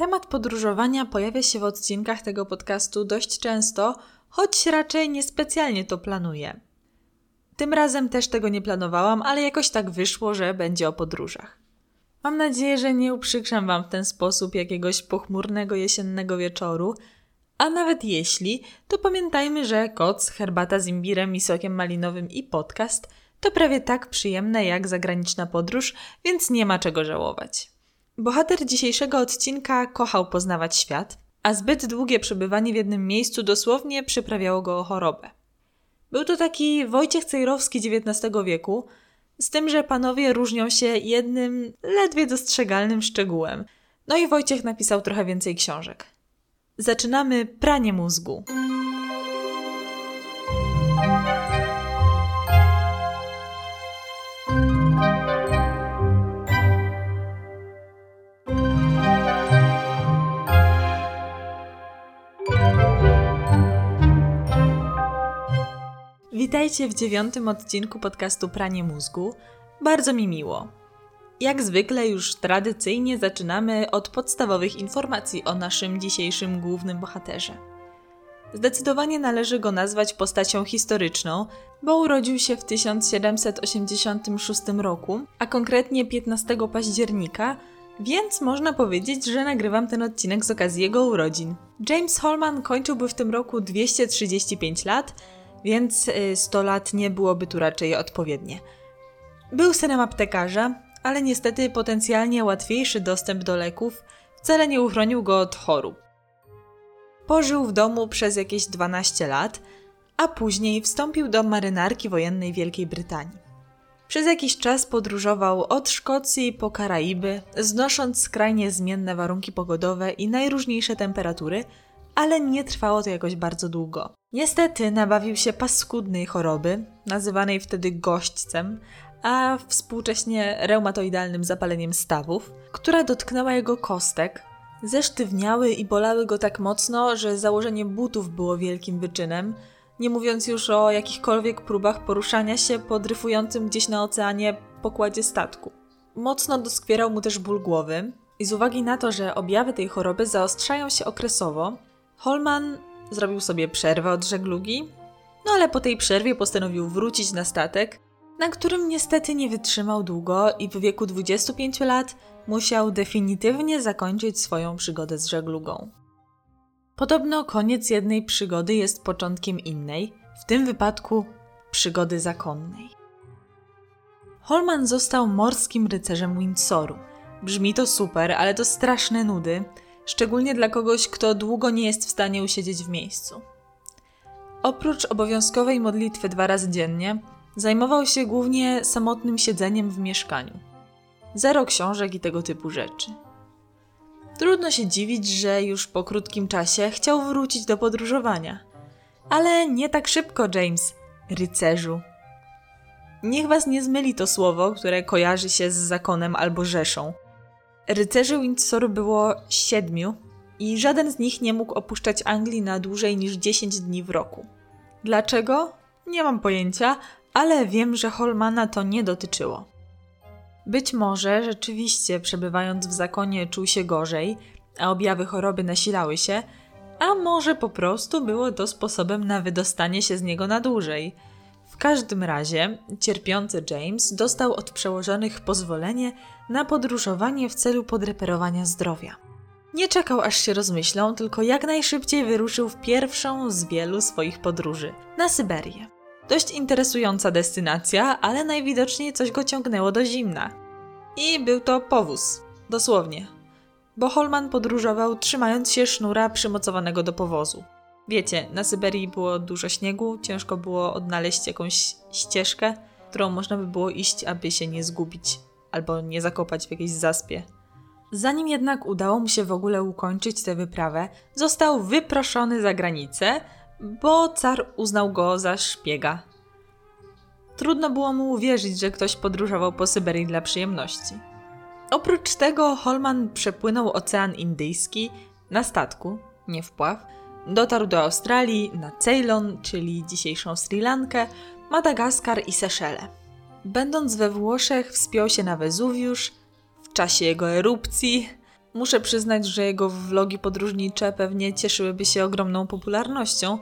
Temat podróżowania pojawia się w odcinkach tego podcastu dość często, choć raczej niespecjalnie to planuję. Tym razem też tego nie planowałam, ale jakoś tak wyszło, że będzie o podróżach. Mam nadzieję, że nie uprzykrzam Wam w ten sposób jakiegoś pochmurnego jesiennego wieczoru, a nawet jeśli, to pamiętajmy, że koc, herbata z imbirem i sokiem malinowym i podcast to prawie tak przyjemne jak zagraniczna podróż, więc nie ma czego żałować. Bohater dzisiejszego odcinka kochał poznawać świat, a zbyt długie przebywanie w jednym miejscu dosłownie przyprawiało go o chorobę. Był to taki Wojciech Cejrowski XIX wieku, z tym, że panowie różnią się jednym, ledwie dostrzegalnym szczegółem. No i Wojciech napisał trochę więcej książek. Zaczynamy pranie mózgu. Witajcie w 9. odcinku podcastu Pranie Mózgu. Bardzo mi miło. Jak zwykle już tradycyjnie zaczynamy od podstawowych informacji o naszym dzisiejszym głównym bohaterze. Zdecydowanie należy go nazwać postacią historyczną, bo urodził się w 1786 roku, a konkretnie 15 października, więc można powiedzieć, że nagrywam ten odcinek z okazji jego urodzin. James Holman kończyłby w tym roku 235 lat, więc 100 lat nie byłoby tu raczej odpowiednie. Był synem aptekarza, ale niestety potencjalnie łatwiejszy dostęp do leków wcale nie uchronił go od chorób. Pożył w domu przez jakieś 12 lat, a później wstąpił do marynarki wojennej Wielkiej Brytanii. Przez jakiś czas podróżował od Szkocji po Karaiby, znosząc skrajnie zmienne warunki pogodowe i najróżniejsze temperatury, ale nie trwało to jakoś bardzo długo. Niestety nabawił się paskudnej choroby, nazywanej wtedy gośćcem, a współcześnie reumatoidalnym zapaleniem stawów, która dotknęła jego kostek, zesztywniały i bolały go tak mocno, że założenie butów było wielkim wyczynem, nie mówiąc już o jakichkolwiek próbach poruszania się po dryfującym gdzieś na oceanie pokładzie statku. Mocno doskwierał mu też ból głowy i z uwagi na to, że objawy tej choroby zaostrzają się okresowo, Holman zrobił sobie przerwę od żeglugi, no ale po tej przerwie postanowił wrócić na statek, na którym niestety nie wytrzymał długo i w wieku 25 lat musiał definitywnie zakończyć swoją przygodę z żeglugą. Podobno koniec jednej przygody jest początkiem innej, w tym wypadku przygody zakonnej. Holman został morskim rycerzem Windsoru. Brzmi to super, ale to straszne nudy, szczególnie dla kogoś, kto długo nie jest w stanie usiedzieć w miejscu. Oprócz obowiązkowej modlitwy 2 razy dziennie, zajmował się głównie samotnym siedzeniem w mieszkaniu. 0 książek i tego typu rzeczy. Trudno się dziwić, że już po krótkim czasie chciał wrócić do podróżowania. Ale nie tak szybko, James, rycerzu. Niech was nie zmyli to słowo, które kojarzy się z zakonem albo rzeszą. Rycerzy Windsoru było 7 i żaden z nich nie mógł opuszczać Anglii na dłużej niż 10 dni w roku. Dlaczego? Nie mam pojęcia, ale wiem, że Holmana to nie dotyczyło. Być może rzeczywiście przebywając w zakonie czuł się gorzej, a objawy choroby nasilały się, a może po prostu było to sposobem na wydostanie się z niego na dłużej. W każdym razie cierpiący James dostał od przełożonych pozwolenie na podróżowanie w celu podreperowania zdrowia. Nie czekał aż się rozmyślą, tylko jak najszybciej wyruszył w pierwszą z wielu swoich podróży na Syberię. Dość interesująca destynacja, ale najwidoczniej coś go ciągnęło do zimna. I był to powóz, dosłownie. Bo Holman podróżował trzymając się sznura przymocowanego do powozu. Wiecie, na Syberii było dużo śniegu, ciężko było odnaleźć jakąś ścieżkę, którą można by było iść, aby się nie zgubić albo nie zakopać w jakiejś zaspie. Zanim jednak udało mu się w ogóle ukończyć tę wyprawę, został wyproszony za granicę, bo car uznał go za szpiega. Trudno było mu uwierzyć, że ktoś podróżował po Syberii dla przyjemności. Oprócz tego Holman przepłynął Ocean Indyjski na statku, nie wpław, dotarł do Australii, na Ceylon, czyli dzisiejszą Sri Lankę, Madagaskar i Seszele. Będąc we Włoszech, wspiął się na Wezuwiusz w czasie jego erupcji, Muszę przyznać, że jego vlogi podróżnicze pewnie cieszyłyby się ogromną popularnością,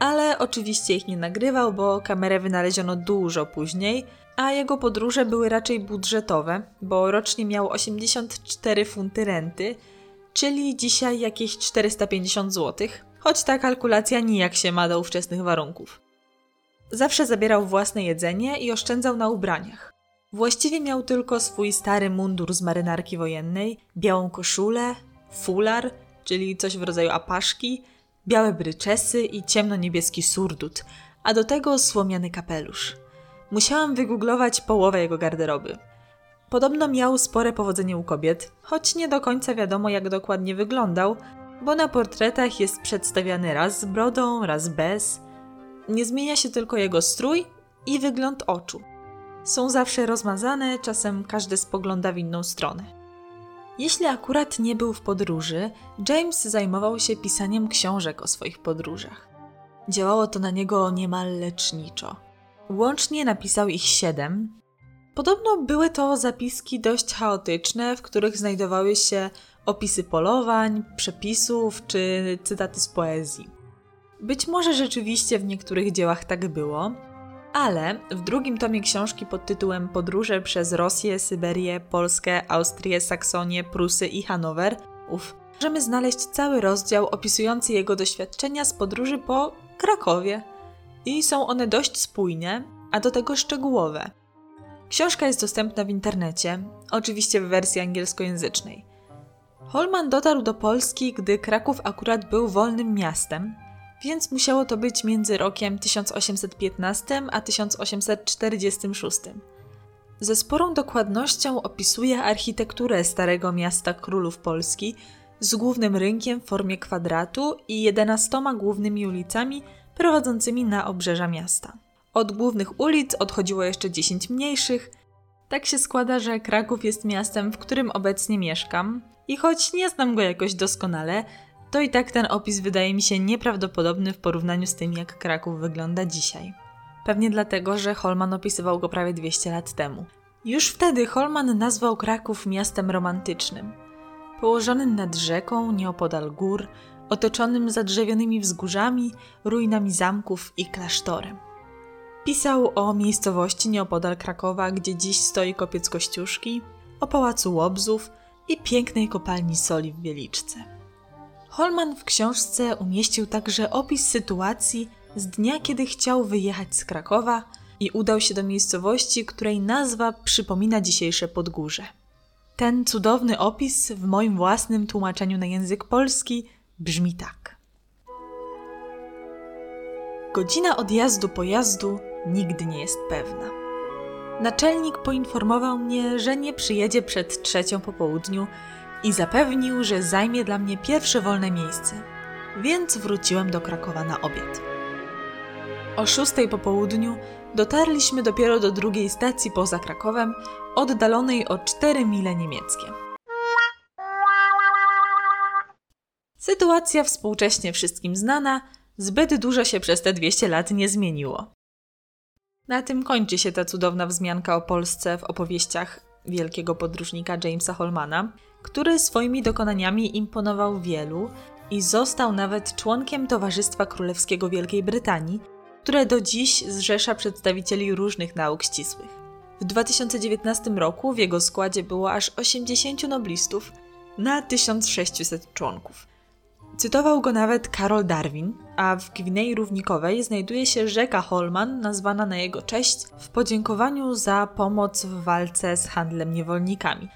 ale oczywiście ich nie nagrywał, bo kamerę wynaleziono dużo później, a jego podróże były raczej budżetowe, bo rocznie miał 84 funty renty, czyli dzisiaj jakieś 450 zł, choć ta kalkulacja nijak się ma do ówczesnych warunków. Zawsze zabierał własne jedzenie i oszczędzał na ubraniach. Właściwie miał tylko swój stary mundur z marynarki wojennej, białą koszulę, fular, czyli coś w rodzaju apaszki, białe bryczesy i ciemno-niebieski surdut, a do tego słomiany kapelusz. Musiałam wygooglować połowę jego garderoby. Podobno miał spore powodzenie u kobiet, choć nie do końca wiadomo, jak dokładnie wyglądał, bo na portretach jest przedstawiany raz z brodą, raz bez. Nie zmienia się tylko jego strój i wygląd oczu. Są zawsze rozmazane, czasem każdy spogląda w inną stronę. Jeśli akurat nie był w podróży, James zajmował się pisaniem książek o swoich podróżach. Działało to na niego niemal leczniczo. Łącznie napisał ich 7. Podobno były to zapiski dość chaotyczne, w których znajdowały się opisy polowań, przepisów czy cytaty z poezji. Być może rzeczywiście w niektórych dziełach tak było, ale w drugim tomie książki pod tytułem Podróże przez Rosję, Syberię, Polskę, Austrię, Saksonię, Prusy i Hanower możemy znaleźć cały rozdział opisujący jego doświadczenia z podróży po Krakowie. I są one dość spójne, a do tego szczegółowe. Książka jest dostępna w internecie, oczywiście w wersji angielskojęzycznej. Holman dotarł do Polski, gdy Kraków akurat był wolnym miastem, więc musiało to być między rokiem 1815 a 1846. Ze sporą dokładnością opisuje architekturę Starego Miasta Królów Polski z głównym rynkiem w formie kwadratu i 11 głównymi ulicami prowadzącymi na obrzeża miasta. Od głównych ulic odchodziło jeszcze 10 mniejszych. Tak się składa, że Kraków jest miastem, w którym obecnie mieszkam i choć nie znam go jakoś doskonale, to i tak ten opis wydaje mi się nieprawdopodobny w porównaniu z tym, jak Kraków wygląda dzisiaj. Pewnie dlatego, że Holman opisywał go prawie 200 lat temu. Już wtedy Holman nazwał Kraków miastem romantycznym. Położonym nad rzeką, nieopodal gór, otoczonym zadrzewionymi wzgórzami, ruinami zamków i klasztorem. Pisał o miejscowości nieopodal Krakowa, gdzie dziś stoi kopiec Kościuszki, o pałacu Łobzów i pięknej kopalni soli w Wieliczce. Holman w książce umieścił także opis sytuacji z dnia, kiedy chciał wyjechać z Krakowa i udał się do miejscowości, której nazwa przypomina dzisiejsze Podgórze. Ten cudowny opis w moim własnym tłumaczeniu na język polski brzmi tak. Godzina odjazdu pojazdu nigdy nie jest pewna. Naczelnik poinformował mnie, że nie przyjedzie przed 3 po południu, i zapewnił, że zajmie dla mnie pierwsze wolne miejsce, więc wróciłem do Krakowa na obiad. O 6 po południu dotarliśmy dopiero do drugiej stacji poza Krakowem, oddalonej o 4 mile niemieckie. Sytuacja współcześnie wszystkim znana, zbyt dużo się przez te 200 lat nie zmieniło. Na tym kończy się ta cudowna wzmianka o Polsce w opowieściach wielkiego podróżnika Jamesa Holmana, który swoimi dokonaniami imponował wielu i został nawet członkiem Towarzystwa Królewskiego Wielkiej Brytanii, które do dziś zrzesza przedstawicieli różnych nauk ścisłych. W 2019 roku w jego składzie było aż 80 noblistów na 1600 członków. Cytował go nawet Karol Darwin, a w Gwinei Równikowej znajduje się rzeka Holman, nazwana na jego cześć w podziękowaniu za pomoc w walce z handlem niewolnikami.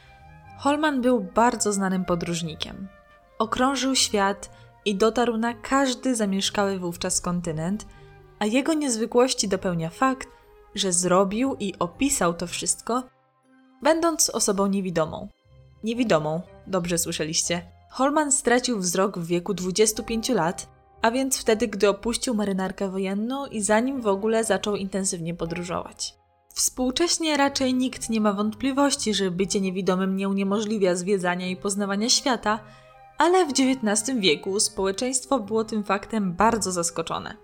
Holman był bardzo znanym podróżnikiem. Okrążył świat i dotarł na każdy zamieszkały wówczas kontynent, a jego niezwykłości dopełnia fakt, że zrobił i opisał to wszystko, będąc osobą niewidomą. Niewidomą, dobrze słyszeliście. Holman stracił wzrok w wieku 25 lat, a więc wtedy, gdy opuścił marynarkę wojenną i zanim w ogóle zaczął intensywnie podróżować. Współcześnie raczej nikt nie ma wątpliwości, że bycie niewidomym nie uniemożliwia zwiedzania i poznawania świata, ale w XIX wieku społeczeństwo było tym faktem bardzo zaskoczone.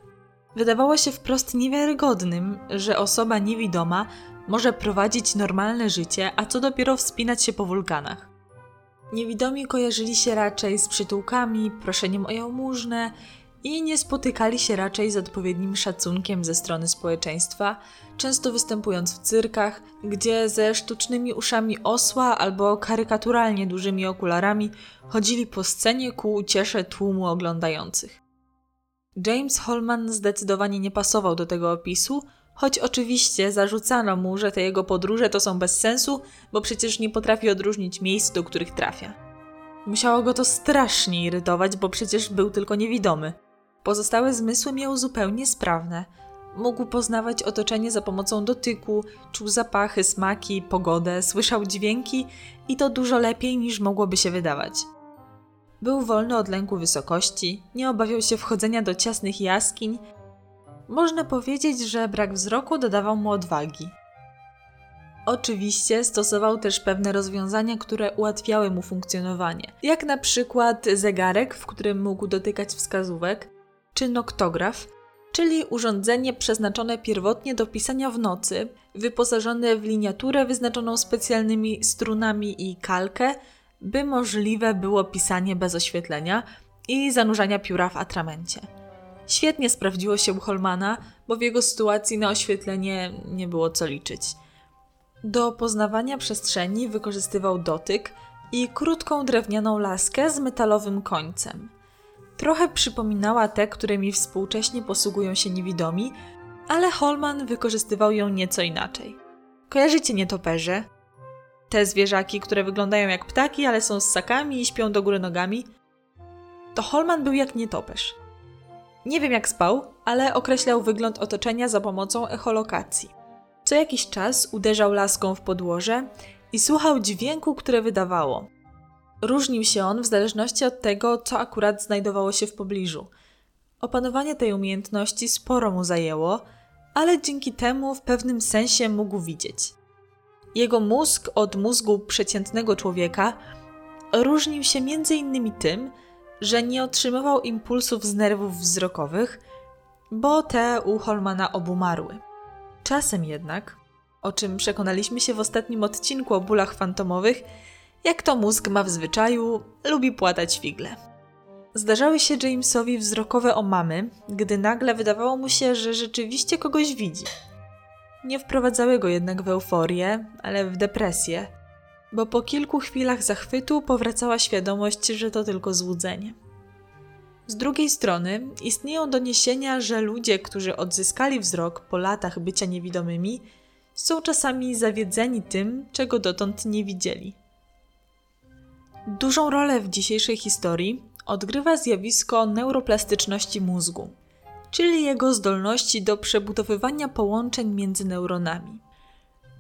Wydawało się wprost niewiarygodnym, że osoba niewidoma może prowadzić normalne życie, a co dopiero wspinać się po wulkanach. Niewidomi kojarzyli się raczej z przytułkami, proszeniem o jałmużnę i nie spotykali się raczej z odpowiednim szacunkiem ze strony społeczeństwa, często występując w cyrkach, gdzie ze sztucznymi uszami osła albo karykaturalnie dużymi okularami chodzili po scenie ku uciesze tłumu oglądających. James Holman zdecydowanie nie pasował do tego opisu, choć oczywiście zarzucano mu, że te jego podróże to są bez sensu, bo przecież nie potrafi odróżnić miejsc, do których trafia. Musiało go to strasznie irytować, bo przecież był tylko niewidomy. Pozostałe zmysły miał zupełnie sprawne. Mógł poznawać otoczenie za pomocą dotyku, czuł zapachy, smaki, pogodę, słyszał dźwięki i to dużo lepiej niż mogłoby się wydawać. Był wolny od lęku wysokości, nie obawiał się wchodzenia do ciasnych jaskiń. Można powiedzieć, że brak wzroku dodawał mu odwagi. Oczywiście stosował też pewne rozwiązania, które ułatwiały mu funkcjonowanie, jak na przykład zegarek, w którym mógł dotykać wskazówek, czy noktograf, czyli urządzenie przeznaczone pierwotnie do pisania w nocy, wyposażone w liniaturę wyznaczoną specjalnymi strunami i kalkę, by możliwe było pisanie bez oświetlenia i zanurzania pióra w atramencie. Świetnie sprawdziło się u Holmana, bo w jego sytuacji na oświetlenie nie było co liczyć. Do poznawania przestrzeni wykorzystywał dotyk i krótką drewnianą laskę z metalowym końcem. Trochę przypominała te, którymi współcześnie posługują się niewidomi, ale Holman wykorzystywał ją nieco inaczej. Kojarzycie nietoperze? Te zwierzaki, które wyglądają jak ptaki, ale są ssakami i śpią do góry nogami? To Holman był jak nietoperz. Nie wiem jak spał, ale określał wygląd otoczenia za pomocą echolokacji. Co jakiś czas uderzał laską w podłoże i słuchał dźwięku, które wydawało. Różnił się on w zależności od tego, co akurat znajdowało się w pobliżu. Opanowanie tej umiejętności sporo mu zajęło, ale dzięki temu w pewnym sensie mógł widzieć. Jego mózg od mózgu przeciętnego człowieka różnił się m.in. tym, że nie otrzymywał impulsów z nerwów wzrokowych, bo te u Holmana obumarły. Czasem jednak, o czym przekonaliśmy się w ostatnim odcinku o bólach fantomowych, jak to mózg ma w zwyczaju, lubi płatać figle. Zdarzały się Jamesowi wzrokowe omamy, gdy nagle wydawało mu się, że rzeczywiście kogoś widzi. Nie wprowadzały go jednak w euforię, ale w depresję, bo po kilku chwilach zachwytu powracała świadomość, że to tylko złudzenie. Z drugiej strony istnieją doniesienia, że ludzie, którzy odzyskali wzrok po latach bycia niewidomymi, są czasami zawiedzeni tym, czego dotąd nie widzieli. Dużą rolę w dzisiejszej historii odgrywa zjawisko neuroplastyczności mózgu, czyli jego zdolności do przebudowywania połączeń między neuronami.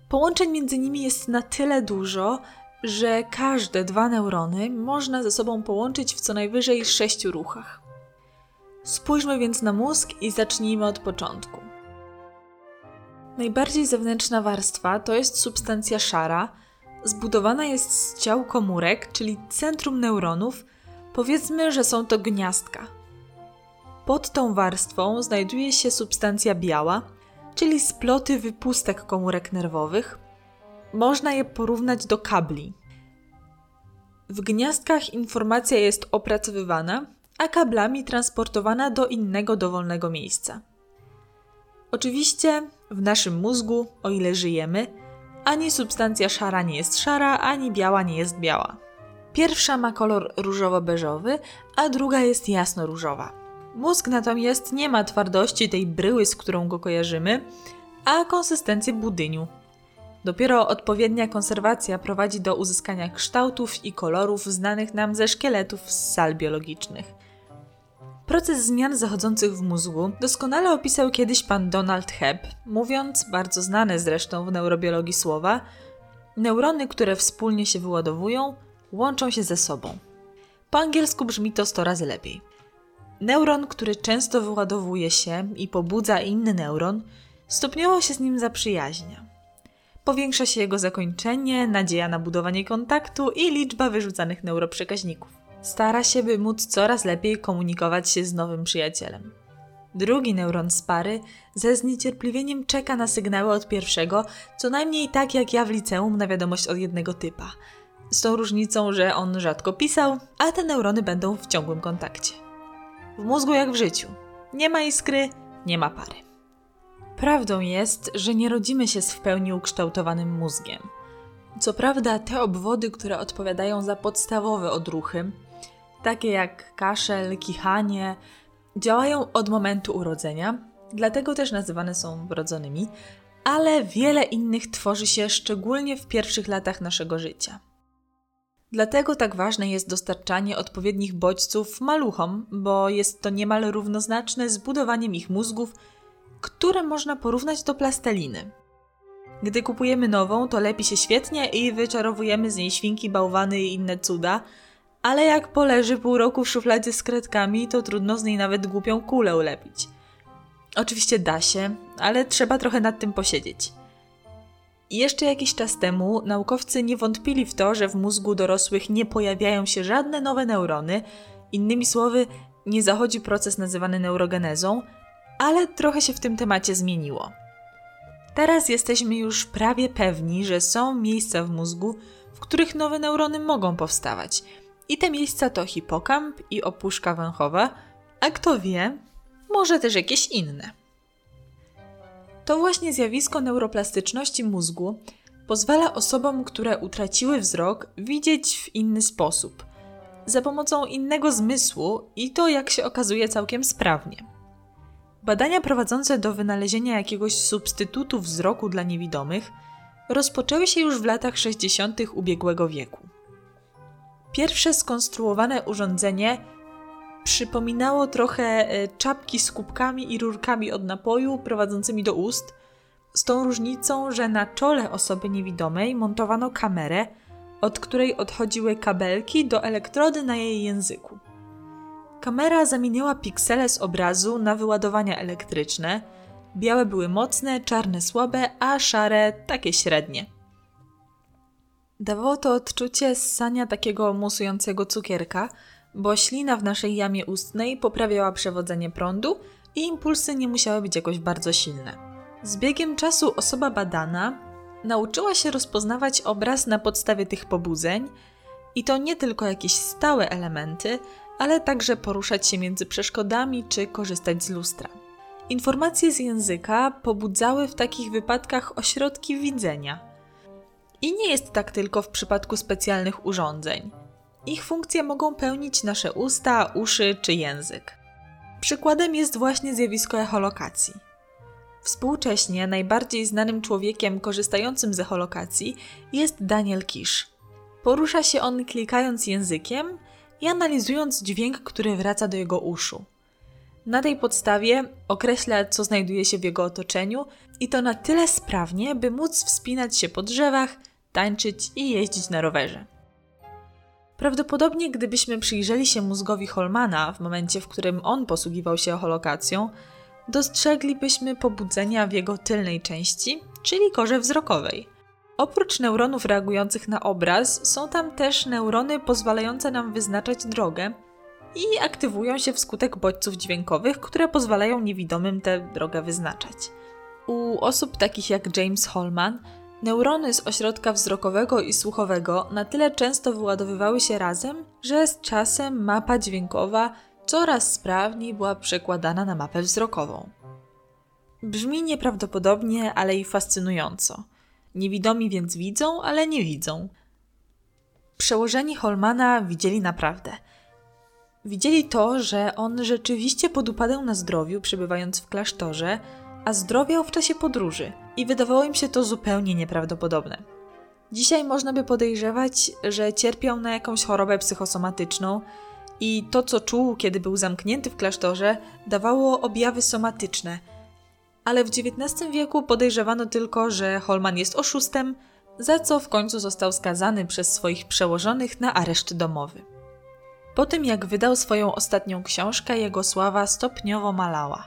Połączeń między nimi jest na tyle dużo, że każde dwa neurony można ze sobą połączyć w co najwyżej 6 ruchach. Spójrzmy więc na mózg i zacznijmy od początku. Najbardziej zewnętrzna warstwa to jest substancja szara, zbudowana jest z ciał komórek, czyli centrum neuronów, powiedzmy, że są to gniazdka. Pod tą warstwą znajduje się substancja biała, czyli sploty wypustek komórek nerwowych. Można je porównać do kabli. W gniazdkach informacja jest opracowywana, a kablami transportowana do innego dowolnego miejsca. Oczywiście w naszym mózgu, o ile żyjemy, ani substancja szara nie jest szara, ani biała nie jest biała. Pierwsza ma kolor różowo-beżowy, a druga jest jasno-różowa. Mózg natomiast nie ma twardości tej bryły, z którą go kojarzymy, a konsystencji budyniu. Dopiero odpowiednia konserwacja prowadzi do uzyskania kształtów i kolorów znanych nam ze szkieletów z sal biologicznych. Proces zmian zachodzących w mózgu doskonale opisał kiedyś pan Donald Hebb, mówiąc, bardzo znane zresztą w neurobiologii słowa, neurony, które wspólnie się wyładowują, łączą się ze sobą. Po angielsku brzmi to 100 razy lepiej. Neuron, który często wyładowuje się i pobudza inny neuron, stopniowo się z nim zaprzyjaźnia. Powiększa się jego zakończenie, nadzieja na budowanie kontaktu i liczba wyrzucanych neuroprzekaźników. Stara się, by móc coraz lepiej komunikować się z nowym przyjacielem. Drugi neuron z pary ze zniecierpliwieniem czeka na sygnały od pierwszego, co najmniej tak jak ja w liceum na wiadomość od jednego typa. z tą różnicą, że on rzadko pisał, a te neurony będą w ciągłym kontakcie. W mózgu jak w życiu. Nie ma iskry, nie ma pary. Prawdą jest, że nie rodzimy się z w pełni ukształtowanym mózgiem. Co prawda te obwody, które odpowiadają za podstawowe odruchy, takie jak kaszel, kichanie, działają od momentu urodzenia, dlatego też nazywane są wrodzonymi, ale wiele innych tworzy się szczególnie w pierwszych latach naszego życia. Dlatego tak ważne jest dostarczanie odpowiednich bodźców maluchom, bo jest to niemal równoznaczne z budowaniem ich mózgów, które można porównać do plasteliny. Gdy kupujemy nową, to lepi się świetnie i wyczarowujemy z niej świnki, bałwany i inne cuda, ale jak poleży pół roku w szufladzie z kredkami, to trudno z niej nawet głupią kulę ulepić. Oczywiście da się, ale trzeba trochę nad tym posiedzieć. Jeszcze jakiś czas temu naukowcy nie wątpili w to, że w mózgu dorosłych nie pojawiają się żadne nowe neurony, innymi słowy, nie zachodzi proces nazywany neurogenezą, ale trochę się w tym temacie zmieniło. Teraz jesteśmy już prawie pewni, że są miejsca w mózgu, w których nowe neurony mogą powstawać. I te miejsca to hipokamp i opuszka węchowa, a kto wie, może też jakieś inne. To właśnie zjawisko neuroplastyczności mózgu pozwala osobom, które utraciły wzrok, widzieć w inny sposób, za pomocą innego zmysłu i to, jak się okazuje, całkiem sprawnie. Badania prowadzące do wynalezienia jakiegoś substytutu wzroku dla niewidomych rozpoczęły się już w latach 60. ubiegłego wieku. Pierwsze skonstruowane urządzenie przypominało trochę czapki z kubkami i rurkami od napoju prowadzącymi do ust, z tą różnicą, że na czole osoby niewidomej montowano kamerę, od której odchodziły kabelki do elektrody na jej języku. Kamera zamieniała piksele z obrazu na wyładowania elektryczne. Białe były mocne, czarne słabe, a szare takie średnie. Dawało to odczucie ssania takiego musującego cukierka, bo ślina w naszej jamie ustnej poprawiała przewodzenie prądu i impulsy nie musiały być jakoś bardzo silne. Z biegiem czasu osoba badana nauczyła się rozpoznawać obraz na podstawie tych pobudzeń i to nie tylko jakieś stałe elementy, ale także poruszać się między przeszkodami czy korzystać z lustra. Informacje z języka pobudzały w takich wypadkach ośrodki widzenia. I nie jest tak tylko w przypadku specjalnych urządzeń. Ich funkcje mogą pełnić nasze usta, uszy czy język. Przykładem jest właśnie zjawisko echolokacji. Współcześnie najbardziej znanym człowiekiem korzystającym z echolokacji jest Daniel Kish. Porusza się on klikając językiem i analizując dźwięk, który wraca do jego uszu. Na tej podstawie określa, co znajduje się w jego otoczeniu i to na tyle sprawnie, by móc wspinać się po drzewach, tańczyć i jeździć na rowerze. Prawdopodobnie gdybyśmy przyjrzeli się mózgowi Holmana w momencie, w którym on posługiwał się echolokacją, dostrzeglibyśmy pobudzenia w jego tylnej części, czyli korze wzrokowej. Oprócz neuronów reagujących na obraz, są tam też neurony pozwalające nam wyznaczać drogę i aktywują się wskutek bodźców dźwiękowych, które pozwalają niewidomym tę drogę wyznaczać. U osób takich jak James Holman, neurony z ośrodka wzrokowego i słuchowego na tyle często wyładowywały się razem, że z czasem mapa dźwiękowa coraz sprawniej była przekładana na mapę wzrokową. Brzmi nieprawdopodobnie, ale i fascynująco. Niewidomi więc widzą, ale nie widzą. Przełożeni Holmana widzieli naprawdę. Widzieli to, że on rzeczywiście podupadał na zdrowiu, przebywając w klasztorze, a zdrowiał w czasie podróży i wydawało im się to zupełnie nieprawdopodobne. Dzisiaj można by podejrzewać, że cierpiał na jakąś chorobę psychosomatyczną i to, co czuł, kiedy był zamknięty w klasztorze, dawało objawy somatyczne. Ale w XIX wieku podejrzewano tylko, że Holman jest oszustem, za co w końcu został skazany przez swoich przełożonych na areszt domowy. Po tym, jak wydał swoją ostatnią książkę, jego sława stopniowo malała.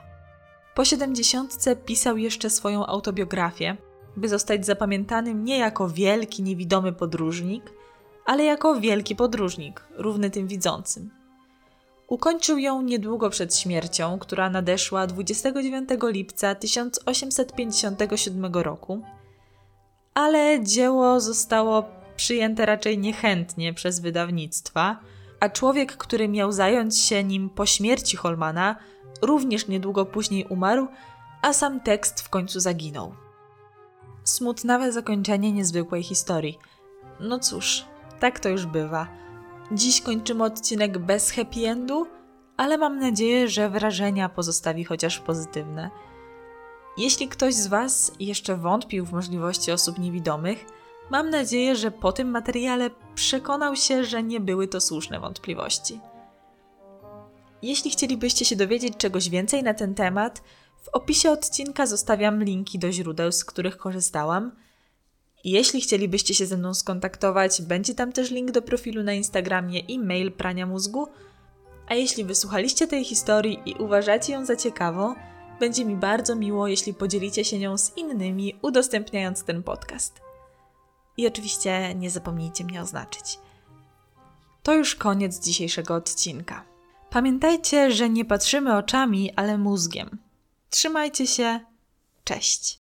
Po 70 pisał jeszcze swoją autobiografię, by zostać zapamiętanym nie jako wielki, niewidomy podróżnik, ale jako wielki podróżnik, równy tym widzącym. Ukończył ją niedługo przed śmiercią, która nadeszła 29 lipca 1857 roku, ale dzieło zostało przyjęte raczej niechętnie przez wydawnictwa, a człowiek, który miał zająć się nim po śmierci Holmana, również niedługo później umarł, a sam tekst w końcu zaginął. Smutnawe zakończenie niezwykłej historii. No cóż, tak to już bywa. Dziś kończymy odcinek bez happy endu, ale mam nadzieję, że wrażenia pozostawi chociaż pozytywne. Jeśli ktoś z Was jeszcze wątpił w możliwości osób niewidomych, mam nadzieję, że po tym materiale przekonał się, że nie były to słuszne wątpliwości. Jeśli chcielibyście się dowiedzieć czegoś więcej na ten temat, w opisie odcinka zostawiam linki do źródeł, z których korzystałam. Jeśli chcielibyście się ze mną skontaktować, będzie tam też link do profilu na Instagramie i mail Prania Mózgu. A jeśli wysłuchaliście tej historii i uważacie ją za ciekawą, będzie mi bardzo miło, jeśli podzielicie się nią z innymi, udostępniając ten podcast. I oczywiście nie zapomnijcie mnie oznaczyć. To już koniec dzisiejszego odcinka. Pamiętajcie, że nie patrzymy oczami, ale mózgiem. Trzymajcie się. Cześć!